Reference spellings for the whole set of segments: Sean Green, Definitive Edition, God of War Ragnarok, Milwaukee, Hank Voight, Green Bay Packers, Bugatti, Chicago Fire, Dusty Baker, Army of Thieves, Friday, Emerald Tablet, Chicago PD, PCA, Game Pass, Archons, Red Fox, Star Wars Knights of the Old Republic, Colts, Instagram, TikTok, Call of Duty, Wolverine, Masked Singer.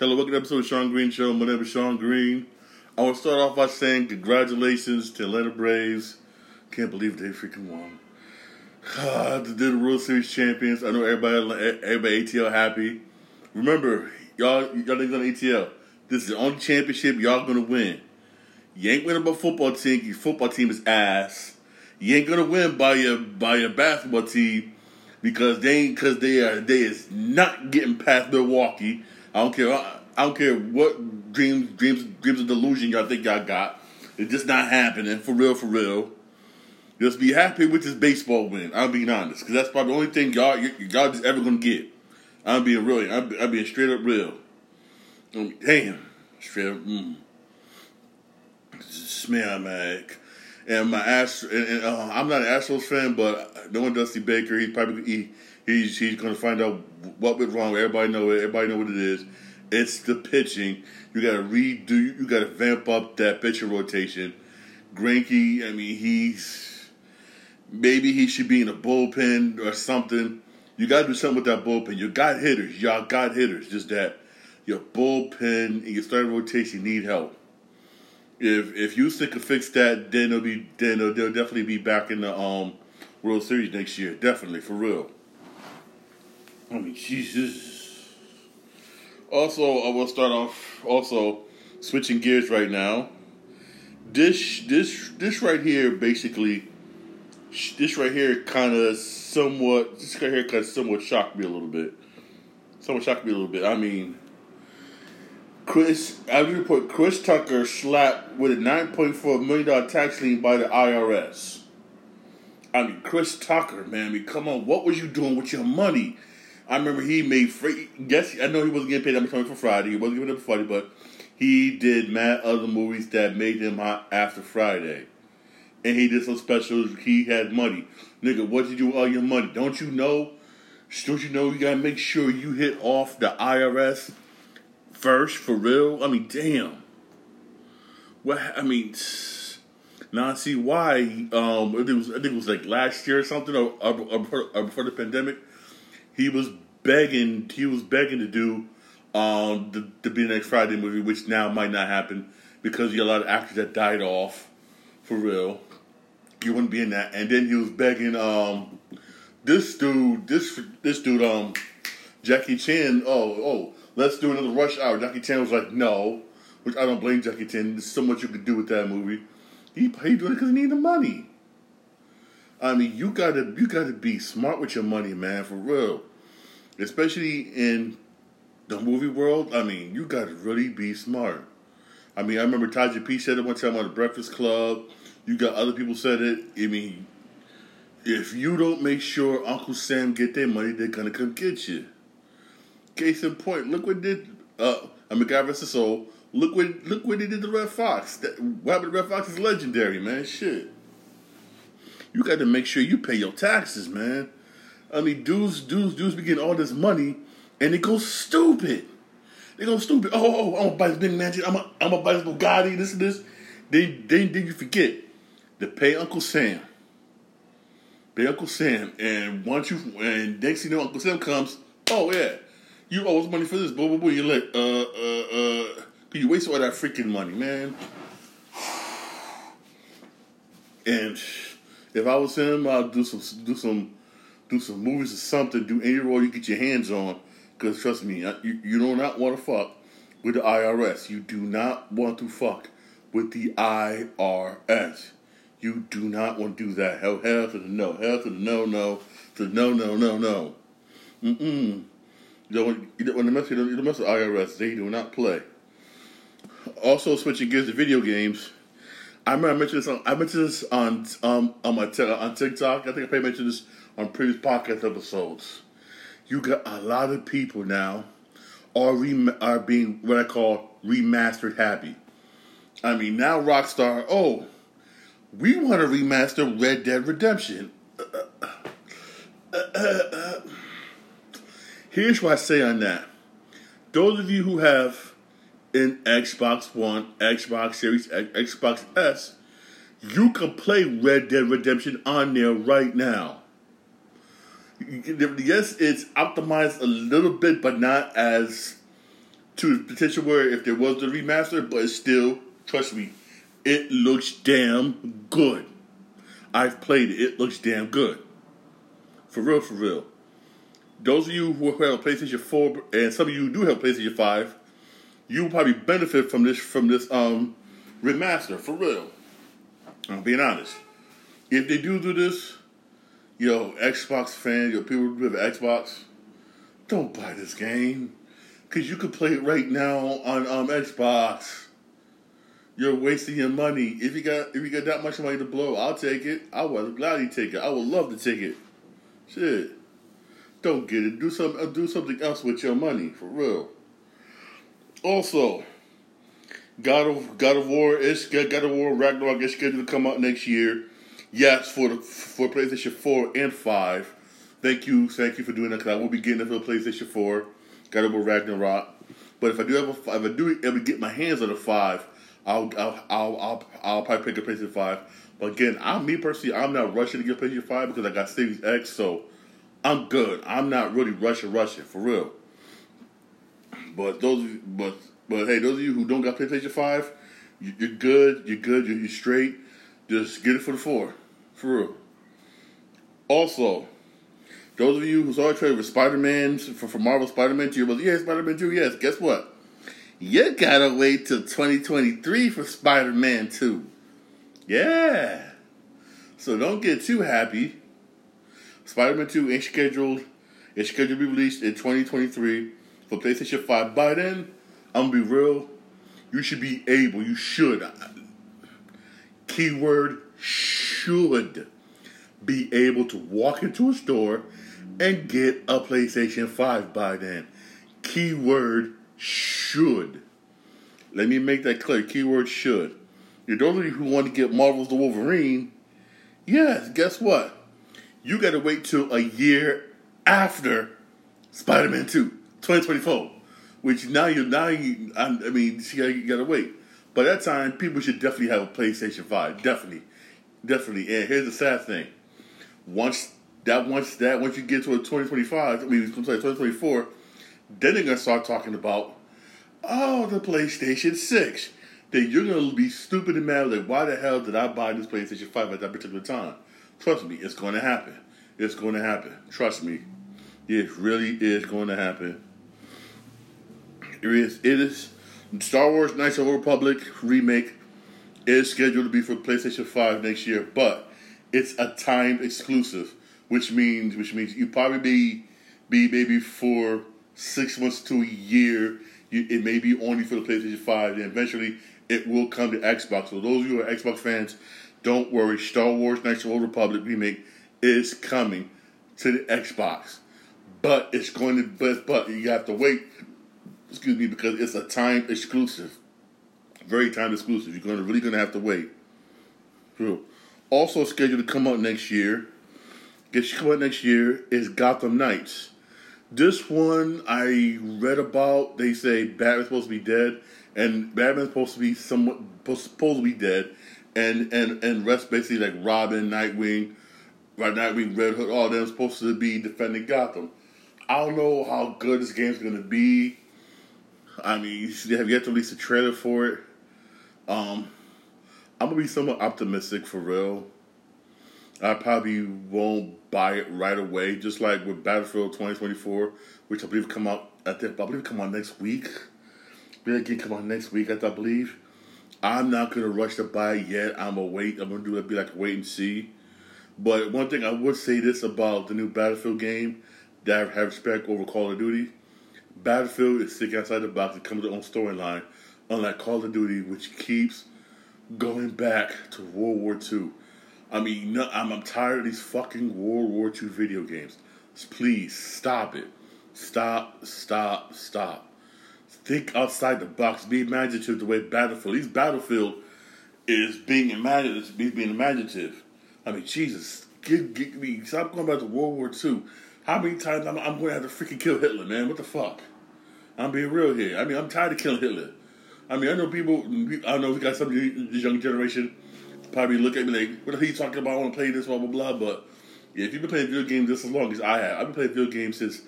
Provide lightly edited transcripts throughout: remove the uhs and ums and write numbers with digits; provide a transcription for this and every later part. Hello, welcome to episode of Sean Green Show. My name is Sean Green. I want to start off by saying congratulations to Atlanta Braves. Can't believe they freaking won. They're the World Series champions. I know everybody ATL happy. Remember, y'all niggas on ATL. This is the only championship y'all gonna win. You ain't winning by football team. Your football team is ass. You ain't gonna win by your basketball team because they is not getting past Milwaukee. I don't care what dreams of delusion y'all think y'all got. It's just not happening. For real. Just be happy with this baseball win. I'm being honest, because that's probably the only thing y'all just ever gonna get. I'm being real. I'm being straight up real. Damn, straight up. Smell my and my ass. And I'm not an Astros fan, but knowing Dusty Baker, he's gonna find out what went wrong. Everybody know it. Everybody know what it is. It's the pitching. You gotta redo. You gotta vamp up that pitcher rotation. Greinke, I mean, maybe he should be in a bullpen or something. You gotta do something with that bullpen. You got hitters. Y'all got hitters. Just that your bullpen and your starting rotation need help. If Houston can fix that, then they'll definitely be back in the World Series next year. Definitely, for real. I mean, Jesus. Also, I will start off switching gears right now. This right here kind of somewhat shocked me a little bit. I mean, Chris Tucker slapped with a $9.4 million tax lien by the IRS. I mean, Chris Tucker, man. I mean, come on. What was you doing with your money? I remember he made I know he wasn't getting paid. I'm coming for Friday. He wasn't getting paid for Friday, but he did mad other movies that made him hot after Friday. And he did some specials. He had money. Nigga, what did you do with all your money? Don't you know you gotta make sure you hit off the IRS first, for real? I mean, damn. Now I see why. I think it was like last year or something, or before the pandemic. He was begging to do the Be the Next Friday movie, which now might not happen because you had a lot of actors that died off. For real, you wouldn't be in that. And then he was begging this dude Jackie Chan. Oh, let's do another Rush Hour. Jackie Chan was like, no, which I don't blame Jackie Chan. There's so much you could do with that movie. He doing it because he needed the money. I mean, you gotta be smart with your money, man. For real, especially in the movie world. I mean, you gotta really be smart. I mean, I remember Taja P said it one time on the Breakfast Club. You got other people said it. I mean, if you don't make sure Uncle Sam get their money, they're gonna come get you. Case in point, look what did. God rest his soul. Look what they did to Red Fox. What happened to Red Fox is legendary, man. Shit. You got to make sure you pay your taxes, man. I mean, dudes be getting all this money, and it goes stupid. They go stupid. Oh, I'm gonna buy this big mansion. I'm gonna buy this Bugatti. This and this. Then you forget to pay Uncle Sam. And next you know Uncle Sam comes. Oh yeah, you owe us money for this. Boo boo boo. You're like, you waste all that freaking money, man. And if I was him, I'd do some movies or something. Do any role you get your hands on. Because trust me, you do not want to fuck with the IRS. You do not want to fuck with the IRS. You do not want to do that. Hell to the no. Hell to the no. To the no. Mm-mm. You don't mess with the IRS. They do not play. Also, switching gears to video games. I remember I mentioned this on TikTok. I think I probably mentioned this on previous podcast episodes. You got a lot of people now are being what I call remastered happy. I mean, now Rockstar, we want to remaster Red Dead Redemption. Here's what I say on that. Those of you who have an Xbox One, Xbox Series, Xbox S, you can play Red Dead Redemption on there right now. Yes, it's optimized a little bit, but not as to the potential where if there was the remaster, but still, trust me, it looks damn good. I've played it. It looks damn good. For real, for real. Those of you who have PlayStation 4, and some of you who do have PlayStation 5, you will probably benefit from this remaster, for real. I'm being honest. If they do this, yo, Xbox fans, yo, people who have an Xbox, don't buy this game. Because you can play it right now on Xbox. You're wasting your money. If you got that much money to blow, I'll take it. I would gladly take it. I would love to take it. Shit. Don't get it. Do something else with your money, for real. Also, God of War Ragnarok is scheduled to come out next year. Yes, for PlayStation 4 and 5. Thank you for doing that, because I will be getting it for PlayStation 4. God of War Ragnarok. But if I do ever get my hands on a 5, I'll probably pick a PlayStation 5. But again, I'm not rushing to get PlayStation 5 because I got Series X, so I'm good. I'm not really rushing for real. But hey, those of you who don't got PlayStation 5, you're good, you're straight. Just get it for the 4, for real. Also, those of you who saw a trailer for Spider Man, for Marvel Spider Man 2, but yeah, Spider Man 2, yes, guess what? You gotta wait till 2023 for Spider Man 2. Yeah. So don't get too happy. Spider Man 2 ain't scheduled. It's scheduled to be released in 2023 for PlayStation 5. By then, I'm gonna be real. You should be able. You should. Keyword should be able to walk into a store and get a PlayStation 5 by then. Keyword should. Let me make that clear. Keyword should. You're those of you who want to get Marvel's The Wolverine, yes, guess what? You got to wait till a year after Spider-Man 2, 2024. Which you got to wait. By that time, people should definitely have a PlayStation 5. Definitely. And here's the sad thing. Once you get to a 2025, 2024, then they're going to start talking about, oh, the PlayStation 6. Then you're going to be stupid and mad, like, why the hell did I buy this PlayStation 5 at that particular time? Trust me, it's going to happen. It's going to happen. Trust me. It really is going to happen. It is. Star Wars Knights of the Old Republic remake is scheduled to be for PlayStation 5 next year, but it's a timed exclusive, which means you probably be maybe for 6 months to a year. It may be only for the PlayStation 5, and eventually it will come to Xbox. So those of you who are Xbox fans, don't worry. Star Wars Knights of the Old Republic remake is coming to the Xbox, but it's going to but you have to wait. Excuse me, because it's a time exclusive. Very time exclusive. You're really going to have to wait. True. Also scheduled to come out next year. Guess come out next year is Gotham Knights. This one I read about. They say Batman's supposed to be dead, and Batman's supposed to be dead, and rest basically like Robin, Nightwing, Red Hood, all them supposed to be defending Gotham. I don't know how good this game's going to be. I mean, they have yet to release a trailer for it. I'm going to be somewhat optimistic, for real. I probably won't buy it right away, just like with Battlefield 2024, which I believe come out next week. I believe. I'm not going to rush to buy it yet. I'm going to wait. I'm going to do it, be like wait and see. But one thing I would say this about the new Battlefield game that I have respect over Call of Duty. Battlefield is sick outside the box and comes with its own storyline, unlike Call of Duty, which keeps going back to World War II. I mean, I'm tired of these fucking World War II video games. Please, stop it. Stop. Think outside the box. Be imaginative the way Battlefield. These Battlefield is being imaginative. I mean, Jesus. Stop going back to World War II. How many times I'm going to have to freaking kill Hitler, man? What the fuck? I'm being real here. I mean, I'm tired of killing Hitler. I mean, I know we got some of this young generation probably look at me like, what are you talking about? I want to play this, blah, blah, blah. But yeah, if you've been playing video games just as long as I have, I've been playing video games since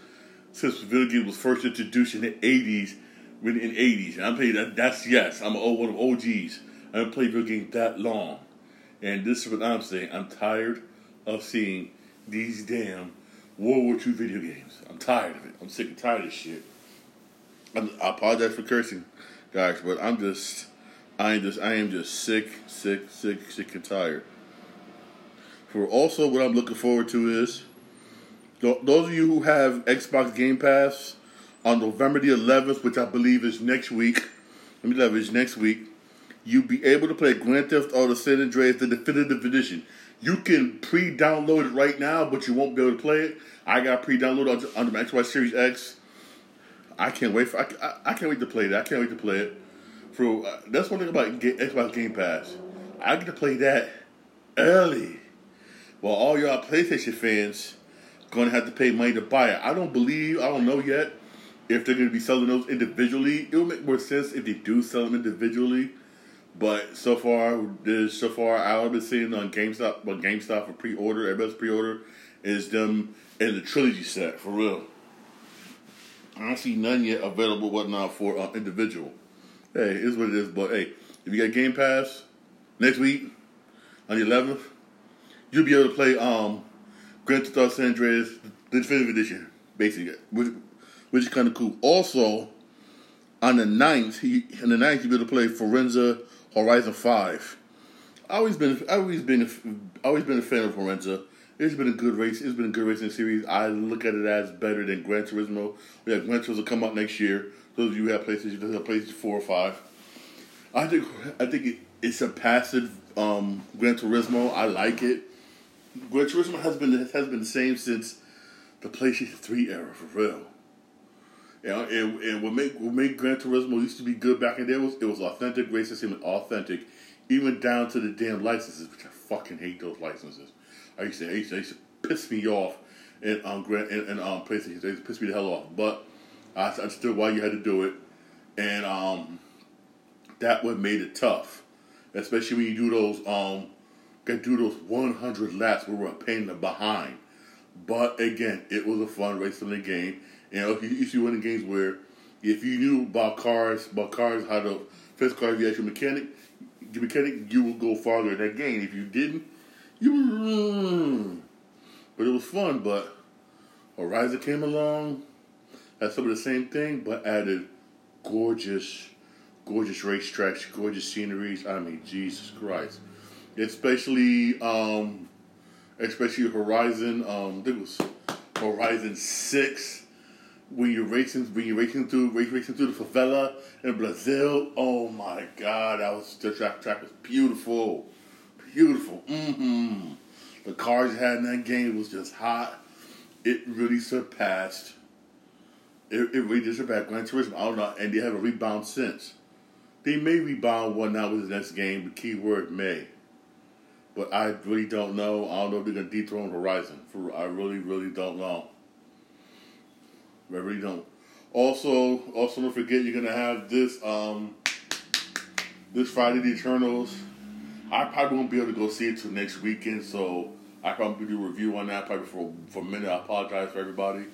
video games was first introduced in the 80s in the 80s. And I played that. That's, yes, I'm one of OGs. I haven't played video games that long. And this is what I'm saying. I'm tired of seeing these damn World War II video games. I'm tired of it. I'm sick and tired of this shit. I apologize for cursing, guys, but I am just sick and tired. For also, what I'm looking forward to is those of you who have Xbox Game Pass on November the 11th, which I believe is next week. You'll be able to play Grand Theft Auto San Andreas, the Definitive Edition. You can pre-download it right now, but you won't be able to play it. I got pre-downloaded on the Xbox Series X. I can't wait to play that. I can't wait to play it. That's one thing about Xbox Game Pass. I get to play that early. Well, all y'all PlayStation fans going to have to pay money to buy it. I don't know yet if they're going to be selling those individually. It would make more sense if they do sell them individually. But so far, I've been seeing on GameStop, for pre-order, everybody's pre-order, is them in the trilogy set, for real. I don't see none yet available, whatnot, for individual. Hey, it is what it is, but hey, if you got Game Pass next week, on the 11th, you'll be able to play Grand Theft Auto San Andreas, the Definitive Edition, basically, which is kind of cool. Also, on the 9th, you'll be able to play Forza Horizon 5. I've always been a fan of Forza. It's been a good race. It's been a good racing series. I look at it as better than Gran Turismo. We have Gran Turismo come out next year. Those of you who have PlayStation 4 or 5. I think it surpassed Gran Turismo. I like it. Gran Turismo has been the same since the PlayStation 3 era, for real. And what made Gran Turismo used to be good back in the day was it was authentic racing, seemed authentic, even down to the damn licenses, which I fucking hate those licenses. I used to piss me off in PlayStation. They used to piss me the hell off, but I understood why you had to do it, and that what made it tough, especially when you do those 100 laps where we're a pain in the behind. But again, it was a fun race in the game. You know, if you win in games where if you knew about cars, how to fix cars, you asked your mechanic, you would go farther in that game. If you didn't, but it was fun. But Horizon came along, had some of the same thing, but added gorgeous racetracks, gorgeous sceneries. I mean, Jesus Christ. Especially Horizon, I think it was Horizon 6, when you're racing through the favela in Brazil. Oh my God, the track was beautiful. Beautiful. Mm-hmm. The cars you had in that game was just hot. It really surpassed Gran Turismo. I don't know, and they haven't rebound since. They may rebound one now with the next game, the key word may. But I really don't know. I don't know if they're gonna dethrone Horizon. I really, really don't know. I really don't. Also don't forget you're gonna have this Friday the Eternals. I probably won't be able to go see it till next weekend, so I probably do a review on that probably for a minute. I apologize for everybody,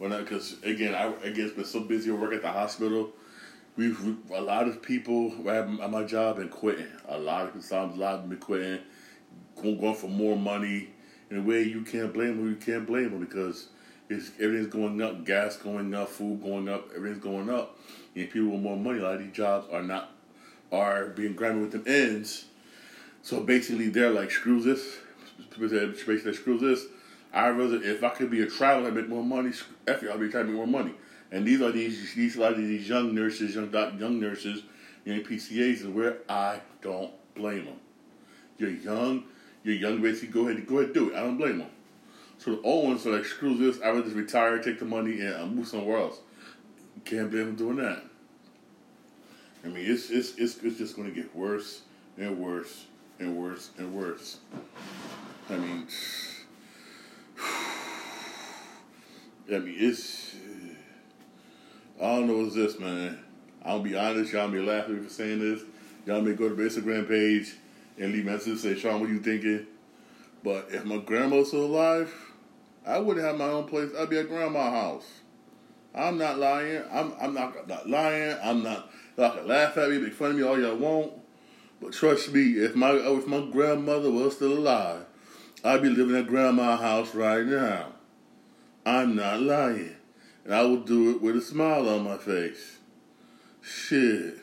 because again, I guess been so busy at work at the hospital. We've a lot of people at my job been quitting. A lot of been quitting, going for more money. In a way, you can't blame them. Because everything's going up, gas going up, food going up, everything's going up. And people with more money, a lot of these jobs are being grimy with them ends. So basically, they're like, screw this. I'd rather, if I could be a traveler and make more money, F you, I'll be trying to make more money. And these are a lot of these young nurses, young PCAs, is where I don't blame them. You're young, basically, go ahead and do it. I don't blame them. So the old ones are like, screw this, I'd rather just retire, take the money, and move somewhere else. Can't blame them doing that. I mean, it's just going to get worse and worse. And worse and worse. I mean, it's. All I know is this, man. I'll be honest. Y'all may laugh at me for saying this. Y'all may go to my Instagram page and leave messages and say, "Sean, what are you thinking?" But if my grandma's still alive, I wouldn't have my own place. I'd be at grandma's house. I'm not lying. I'm not lying. I'm not. Y'all can laugh at me, make fun of me all y'all want, but trust me, if my grandmother was still alive, I'd be living at grandma's house right now. I'm not lying, and I would do it with a smile on my face. Shit.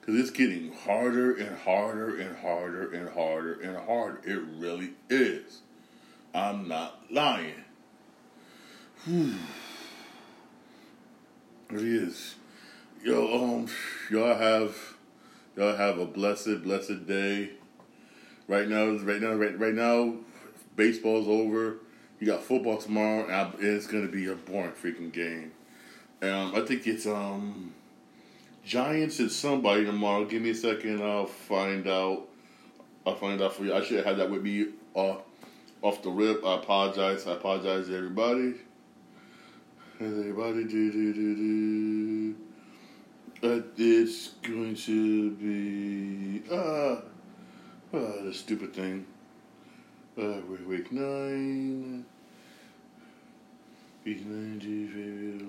Because it's getting harder and harder and harder and harder and harder. It really is. I'm not lying. It is. Yo, y'all have a blessed day. Right now, baseball's over. You got football tomorrow, and it's gonna be a boring freaking game. I think it's Giants and somebody tomorrow. Give me a second. I'll find out for you. I should have had that with me off the rip. I apologize to everybody. It's going to be the stupid thing. Week 9. Week 90, favorite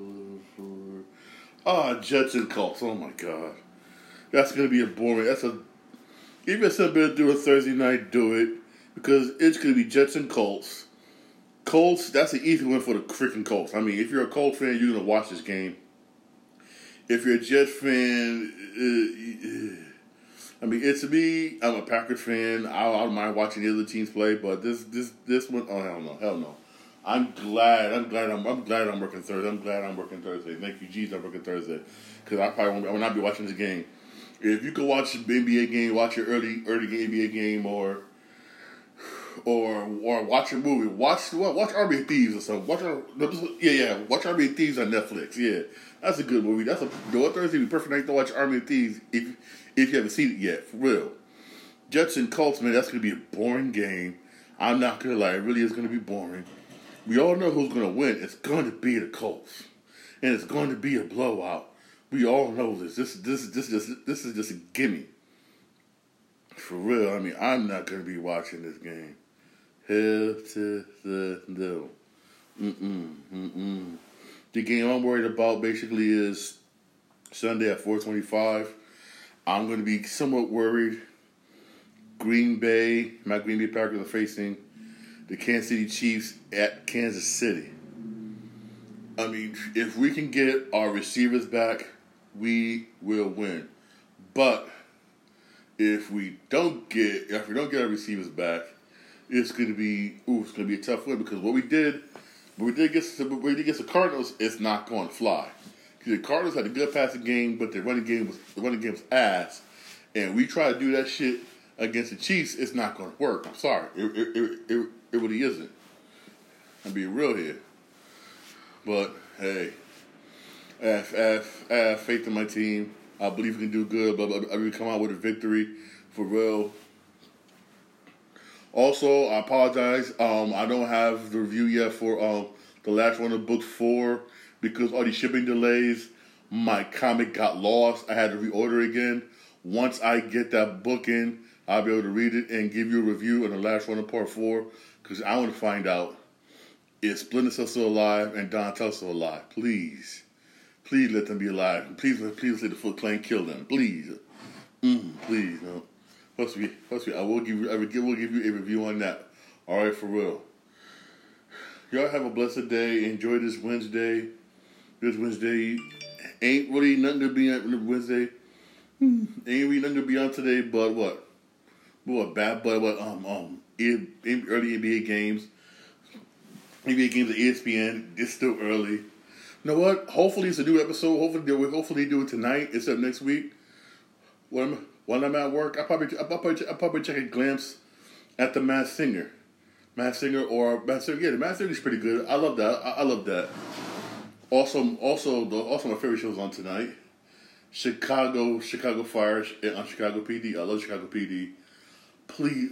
11-4. Jets and Colts. Oh my God, that's gonna be a boring. Even if somebody do a Thursday night, do it because it's gonna be Jets and Colts. Colts. That's an easy one for the freaking Colts. I mean, if you're a Colts fan, you're gonna watch this game. If you're a Jets fan, it's me. I'm a Packers fan. I don't mind watching the other teams play, but this one, oh hell no. I'm glad I'm working Thursday. Thank you, Jesus, I'm working Thursday. Because I probably will not be watching this game. If you could watch the NBA game, watch an early NBA game or watch a movie. Watch Army of Thieves or something. Watch Army of Thieves on Netflix. Yeah. That's a good movie. Thursday would be perfect night to watch Army of Thieves if you haven't seen it yet, for real. Jets and Colts, man, that's gonna be a boring game. I'm not gonna lie, it really is gonna be boring. We all know who's going to win. It's going to be the Colts. And it's going to be a blowout. We all know this. This is just a gimme. For real, I'm not going to be watching this game. Hell to the no. The game I'm worried about basically is Sunday at 4:25. I'm going to be somewhat worried. Green Bay Packers are facing the Kansas City Chiefs at Kansas City. If we can get our receivers back, we will win. But if we don't get our receivers back, it's gonna be a tough win because what we did against the Cardinals, it's not going to fly. Because the Cardinals had a good passing game, but the running game was ass, and we try to do that shit against the Chiefs. It's not going to work. I'm sorry. It really isn't. I'm being real here. But, hey, I have faith in my team. I believe we can do good. But I really come out with a victory, for real. Also, I apologize. I don't have the review yet for the last one of Book 4 because all these shipping delays, my comic got lost. I had to reorder again. Once I get that book in, I'll be able to read it and give you a review on the last one of Part 4 because I want to find out is Splinter Cell still alive and Don Tell still alive. Please. Please let them be alive. Please let the Foot Clan kill them. Please. Please. No. Trust me, I will give you a review on that. All right, for real. Y'all have a blessed day. Enjoy this Wednesday. This Wednesday ain't really nothing to be on Wednesday. Ain't really nothing to be on today, but what? Early NBA games. NBA games at ESPN. It's still early. You know what? Hopefully it's a new episode. Hopefully they do it tonight instead of next week. When I'm at work, I'll probably check a glimpse at the Masked Singer. The Masked Singer is pretty good. I love that. Also my favorite show's on tonight. Chicago Fire and on Chicago PD. I love Chicago PD. Please,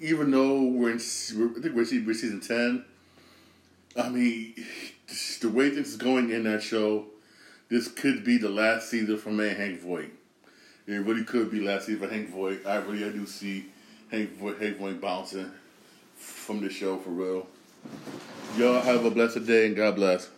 even though we're in season 10, the way things is going in that show, this could be the last season for Hank Voight. It really could be last season for Hank Voight. I do see Hank Voight bouncing from the show for real. Y'all have a blessed day and God bless.